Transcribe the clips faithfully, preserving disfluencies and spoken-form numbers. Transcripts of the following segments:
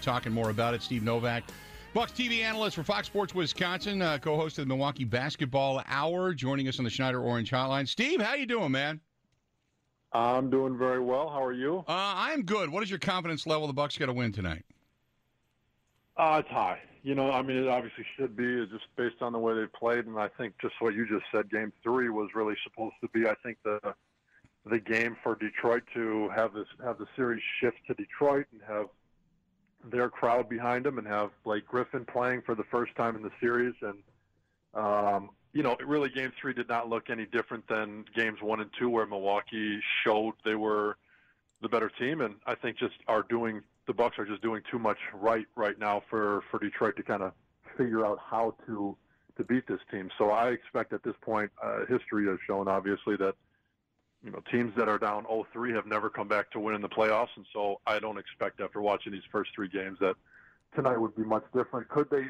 Talking more about it, Steve Novak, Bucks T V analyst for Fox Sports Wisconsin, uh, co-host of the Milwaukee Basketball Hour, joining us on the Schneider Orange Hotline. Steve, how you doing, man? I'm doing very well. How are you? Uh, I'm good. What is your confidence level the Bucks got to win tonight? Uh, it's high. You know, I mean, it obviously should be. It's just based on the way they played, and I think just what you just said, Game three was really supposed to be, I think, the the game for Detroit to have this have the series shift to Detroit and have their crowd behind them and have Blake Griffin playing for the first time in the series. And, um, you know, really Game three did not look any different than Games one and two, where Milwaukee showed they were the better team. And I think just are doing the Bucks are just doing too much right right now for, for Detroit to kind of figure out how to, to beat this team. So I expect at this point, uh, history has shown, obviously, that, you know, teams that are down oh three have never come back to win in the playoffs, and so I don't expect after watching these first three games that tonight would be much different. Could they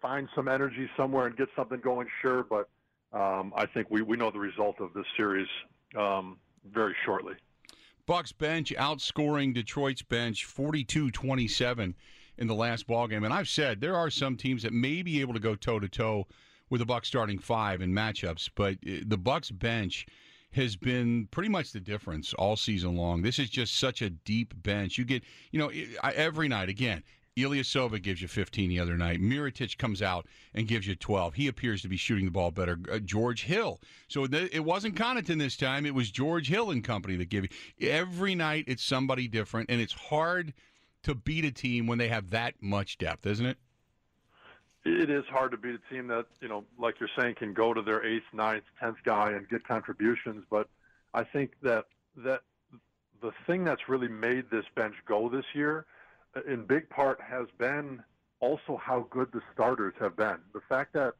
find some energy somewhere and get something going? Sure, but um, I think we, we know the result of this series um, very shortly. Bucks bench outscoring Detroit's bench forty-two twenty-seven in the last ballgame, and I've said there are some teams that may be able to go toe-to-toe with the Bucks starting five in matchups, but the Bucks bench has been pretty much the difference all season long. This is just such a deep bench. You get, you know, every night, again, Ilyasova gives you fifteen the other night. Miritich comes out and gives you twelve. He appears to be shooting the ball better. Uh, George Hill. So th- it wasn't Connaughton this time. It was George Hill and company that give you. Every night it's somebody different, and it's hard to beat a team when they have that much depth, isn't it? It is hard to beat a team that, you know, like you're saying, can go to their eighth, ninth, tenth guy and get contributions. But I think that that the thing that's really made this bench go this year, in big part, has been also how good the starters have been. The fact that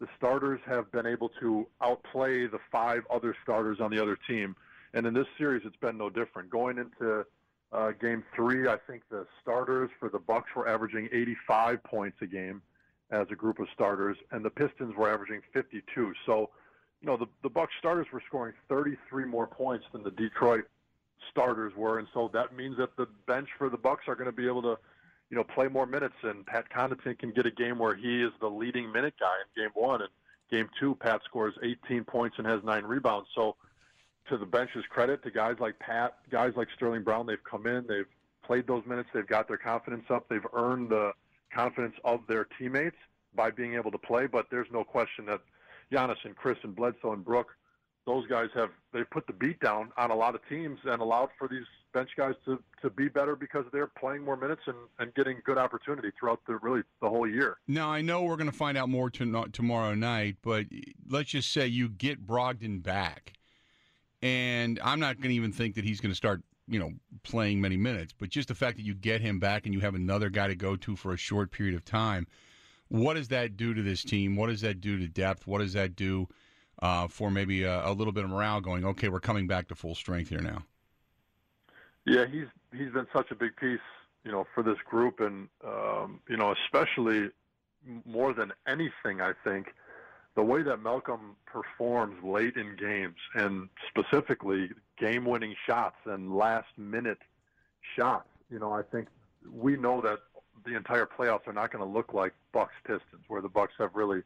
the starters have been able to outplay the five other starters on the other team. And in this series, it's been no different. Going into uh, Game three, I think the starters for the Bucks were averaging eighty-five points a game as a group of starters, and the Pistons were averaging fifty-two. So, you know, the, the Bucks starters were scoring thirty-three more points than the Detroit starters were, and so that means that the bench for the Bucks are going to be able to, you know, play more minutes, and Pat Connaughton can get a game where he is the leading minute guy in Game one, and Game two, Pat scores eighteen points and has nine rebounds. So to the bench's credit, to guys like Pat, guys like Sterling Brown, they've come in, they've played those minutes, they've got their confidence up, they've earned the confidence of their teammates by being able to play. But there's no question that Giannis and Chris and Bledsoe and Brooke, those guys have, they put the beat down on a lot of teams and allowed for these bench guys to, to be better because they're playing more minutes and, and getting good opportunity throughout the really the whole year. Now, I know we're going to find out more to, tomorrow night, but let's just say you get Brogdon back. And I'm not going to even think that he's going to start, you know, playing many minutes, but just the fact that you get him back and you have another guy to go to for a short period of time, what does that do to this team? What does that do to depth? What does that do uh, for maybe a, a little bit of morale going, okay, we're coming back to full strength here now? Yeah, he's he's been such a big piece, you know, for this group, and, um, you know, especially more than anything, I think, the way that Malcolm performs late in games, and specifically game-winning shots and last-minute shots. You know, I think we know that the entire playoffs are not going to look like Bucks-Pistons, where the Bucks have really,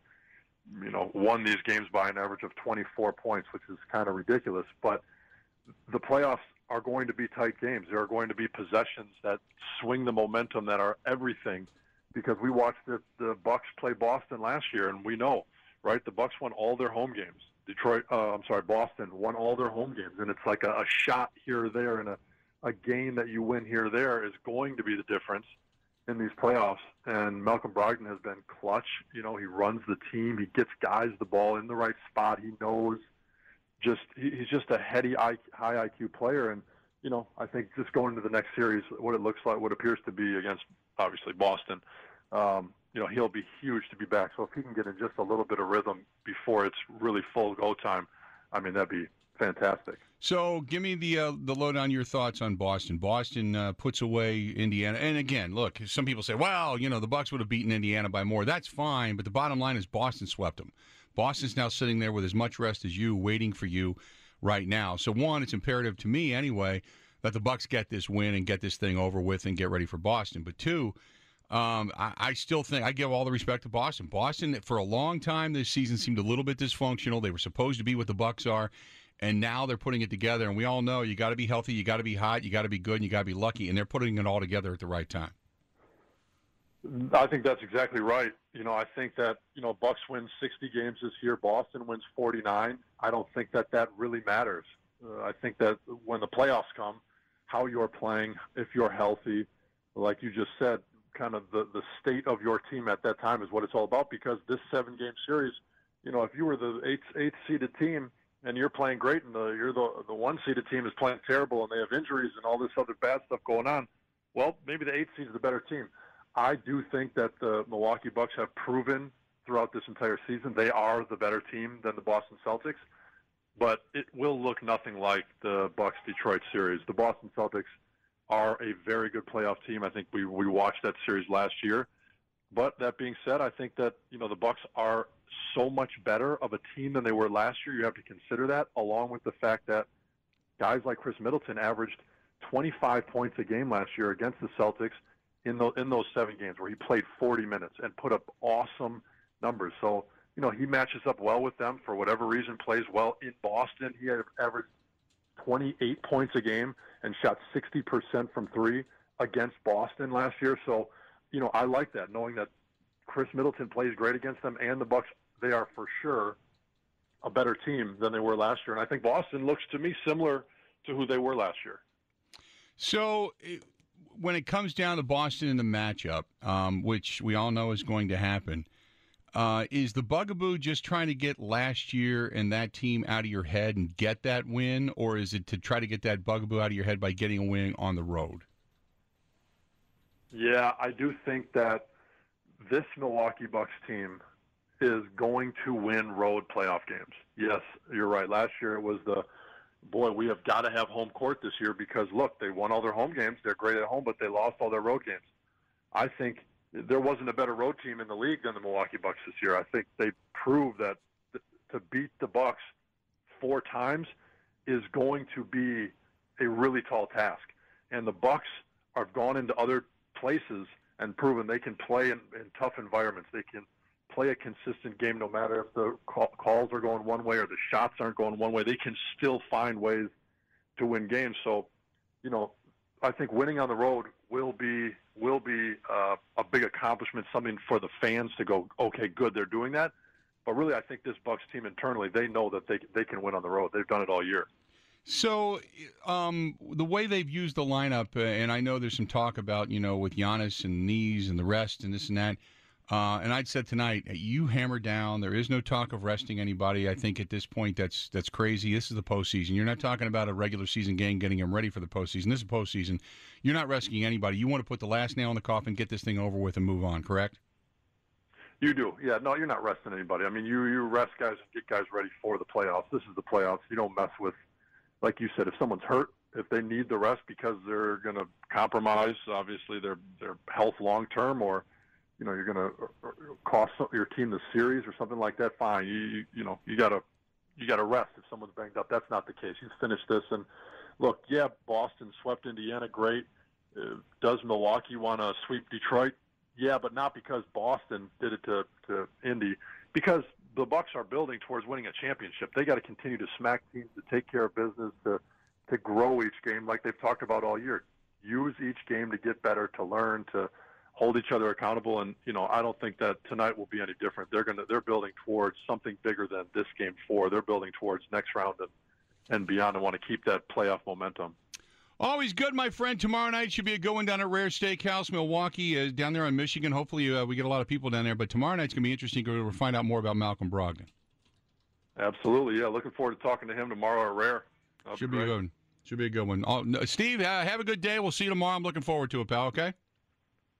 you know, won these games by an average of twenty-four points, which is kind of ridiculous. But the playoffs are going to be tight games. There are going to be possessions that swing the momentum that are everything, because we watched the, the Bucks play Boston last year, and we know, right? The Bucks won all their home games. Detroit, uh, I'm sorry, Boston won all their home games, and it's like a, a shot here or there, and a, a game that you win here or there is going to be the difference in these playoffs. And Malcolm Brogdon has been clutch. You know, he runs the team. He gets guys the ball in the right spot. He knows just he, he's just a heady, I Q, high I Q player, and you know, I think just going to the next series, what it looks like, what appears to be against, obviously, Boston, um, you know, he'll be huge to be back. So if he can get in just a little bit of rhythm before it's really full go time, I mean, that'd be fantastic. So give me the uh, the load on your thoughts on Boston. Boston uh, puts away Indiana. And again, look, some people say, well, you know, the Bucks would have beaten Indiana by more. That's fine, but the bottom line is Boston swept them. Boston's now sitting there with as much rest as you, waiting for you right now. So, one, it's imperative to me anyway that the Bucks get this win and get this thing over with and get ready for Boston. But, two, um, I, I still think I give all the respect to Boston. Boston, for a long time this season, seemed a little bit dysfunctional. They were supposed to be what the Bucks are. And now they're putting it together, and we all know you got to be healthy, you got to be hot, you got to be good, and you got to be lucky. And they're putting it all together at the right time. I think that's exactly right. You know, I think that you know Bucks win sixty games this year, Boston wins forty-nine. I don't think that that really matters. Uh, I think that when the playoffs come, how you're playing, if you're healthy, like you just said, kind of the the state of your team at that time is what it's all about. Because this seven game series, you know, if you were the eighth eighth seeded team, and you're playing great, and the, you're the the one-seeded team is playing terrible, and they have injuries and all this other bad stuff going on, well, maybe the eighth seed is the better team. I do think that the Milwaukee Bucks have proven throughout this entire season they are the better team than the Boston Celtics, but it will look nothing like the Bucks-Detroit series. The Boston Celtics are a very good playoff team. I think we, we watched that series last year. But that being said, I think that, you know, the Bucks are so much better of a team than they were last year. You have to consider that, along with the fact that guys like Chris Middleton averaged twenty-five points a game last year against the Celtics in those, in those seven games where he played forty minutes and put up awesome numbers. So, you know, he matches up well with them for whatever reason, plays well in Boston. He averaged twenty-eight points a game and shot sixty percent from three against Boston last year. So, you know, I like that, knowing that Chris Middleton plays great against them, and the Bucks, they are for sure a better team than they were last year. And I think Boston looks to me similar to who they were last year. So it, when it comes down to Boston in the matchup, um, which we all know is going to happen, uh, is the bugaboo just trying to get last year and that team out of your head and get that win, or is it to try to get that bugaboo out of your head by getting a win on the road? Yeah, I do think that this Milwaukee Bucks team is going to win road playoff games. Yes, you're right. Last year it was the, boy, we have got to have home court this year because, look, they won all their home games. They're great at home, but they lost all their road games. I think there wasn't a better road team in the league than the Milwaukee Bucks this year. I think they proved that th- to beat the Bucks four times is going to be a really tall task. And the Bucks have gone into other places and proven they can play in, in tough environments. They can play a consistent game no matter if the call, calls are going one way or the shots aren't going one way. They can still find ways to win games. So, you know, I think winning on the road will be will be uh, a big accomplishment, something for the fans to go, okay, good, they're doing that. But really, I think this Bucks team internally, they know that they they can win on the road. They've done it all year. So um, the way they've used the lineup, uh, and I know there's some talk about, you know, with Giannis and knees and the rest and this and that, uh, and I'd said tonight, you hammer down. There is no talk of resting anybody. I think at this point that's that's crazy. This is the postseason. You're not talking about a regular season game getting them ready for the postseason. This is postseason. You're not rescuing anybody. You want to put the last nail in the coffin, get this thing over with, and move on, correct? You do. Yeah, no, you're not resting anybody. I mean, you, you rest guys and get guys ready for the playoffs. This is the playoffs. You don't mess with, like you said, if someone's hurt, if they need the rest because they're going to compromise, obviously, their their health long-term, or, you know, you're going to cost your team the series or something like that, fine. You you, you know, you got to you got to rest if someone's banged up. That's not the case. You finish this. And, look, yeah, Boston swept Indiana, great. Uh, does Milwaukee want to sweep Detroit? Yeah, but not because Boston did it to, to Indy, because – the Bucks are building towards winning a championship. They got to continue to smack teams, to take care of business, to to grow each game like they've talked about all year. Use each game to get better, to learn, to hold each other accountable. And you know, I don't think that tonight will be any different. They're gonna they're building towards something bigger than this game four. They're building towards next round and, and beyond, and want to keep that playoff momentum. Always good, my friend. Tomorrow night should be a good one down at Rare Steakhouse Milwaukee, uh, down there on Michigan. Hopefully uh, we get a lot of people down there. But tomorrow night's going to be interesting because we'll find out more about Malcolm Brogdon. Absolutely, yeah. Looking forward to talking to him tomorrow at Rare. That'll should be, be good. Should be a good one. Oh, no, Steve, uh, have a good day. We'll see you tomorrow. I'm looking forward to it, pal, okay?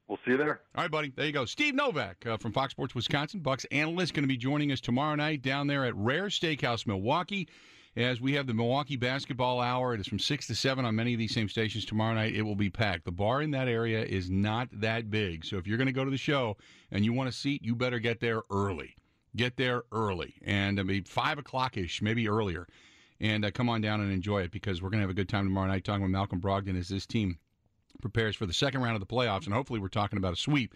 We'll see you there. All right, buddy. There you go. Steve Novak uh, from Fox Sports Wisconsin, Bucks analyst, going to be joining us tomorrow night down there at Rare Steakhouse Milwaukee as we have the Milwaukee Basketball Hour. It is from six to seven on many of these same stations tomorrow night. It will be packed. The bar in that area is not that big, so if you're going to go to the show and you want a seat, you better get there early. Get there early, and I mean, five o'clock-ish, maybe earlier, and uh, come on down and enjoy it because we're going to have a good time tomorrow night talking with Malcolm Brogdon as this team prepares for the second round of the playoffs, and hopefully we're talking about a sweep.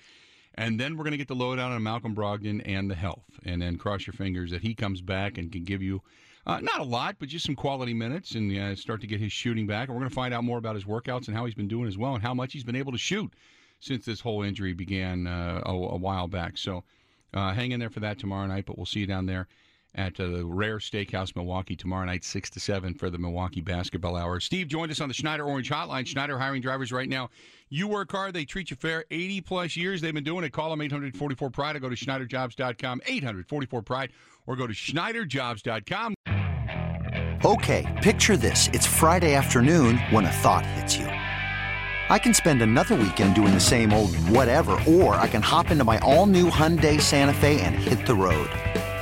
And then we're going to get the lowdown on Malcolm Brogdon and the health, and then cross your fingers that he comes back and can give you uh, not a lot, but just some quality minutes and uh, start to get his shooting back. And we're going to find out more about his workouts and how he's been doing as well and how much he's been able to shoot since this whole injury began uh, a, a while back. So uh, hang in there for that tomorrow night, but we'll see you down there at uh, the Rare Steakhouse Milwaukee tomorrow night, six to seven for the Milwaukee Basketball Hour. Steve joined us on the Schneider Orange Hotline. Schneider hiring drivers right now. You work hard, they treat you fair. eighty-plus years they've been doing it. Call them eight hundred forty-four P R I D E or go to Schneider Jobs dot com, eight hundred forty-four P R I D E, or go to Schneider Jobs dot com. Okay, picture this. It's Friday afternoon when a thought hits you. I can spend another weekend doing the same old whatever, or I can hop into my all-new Hyundai Santa Fe and hit the road.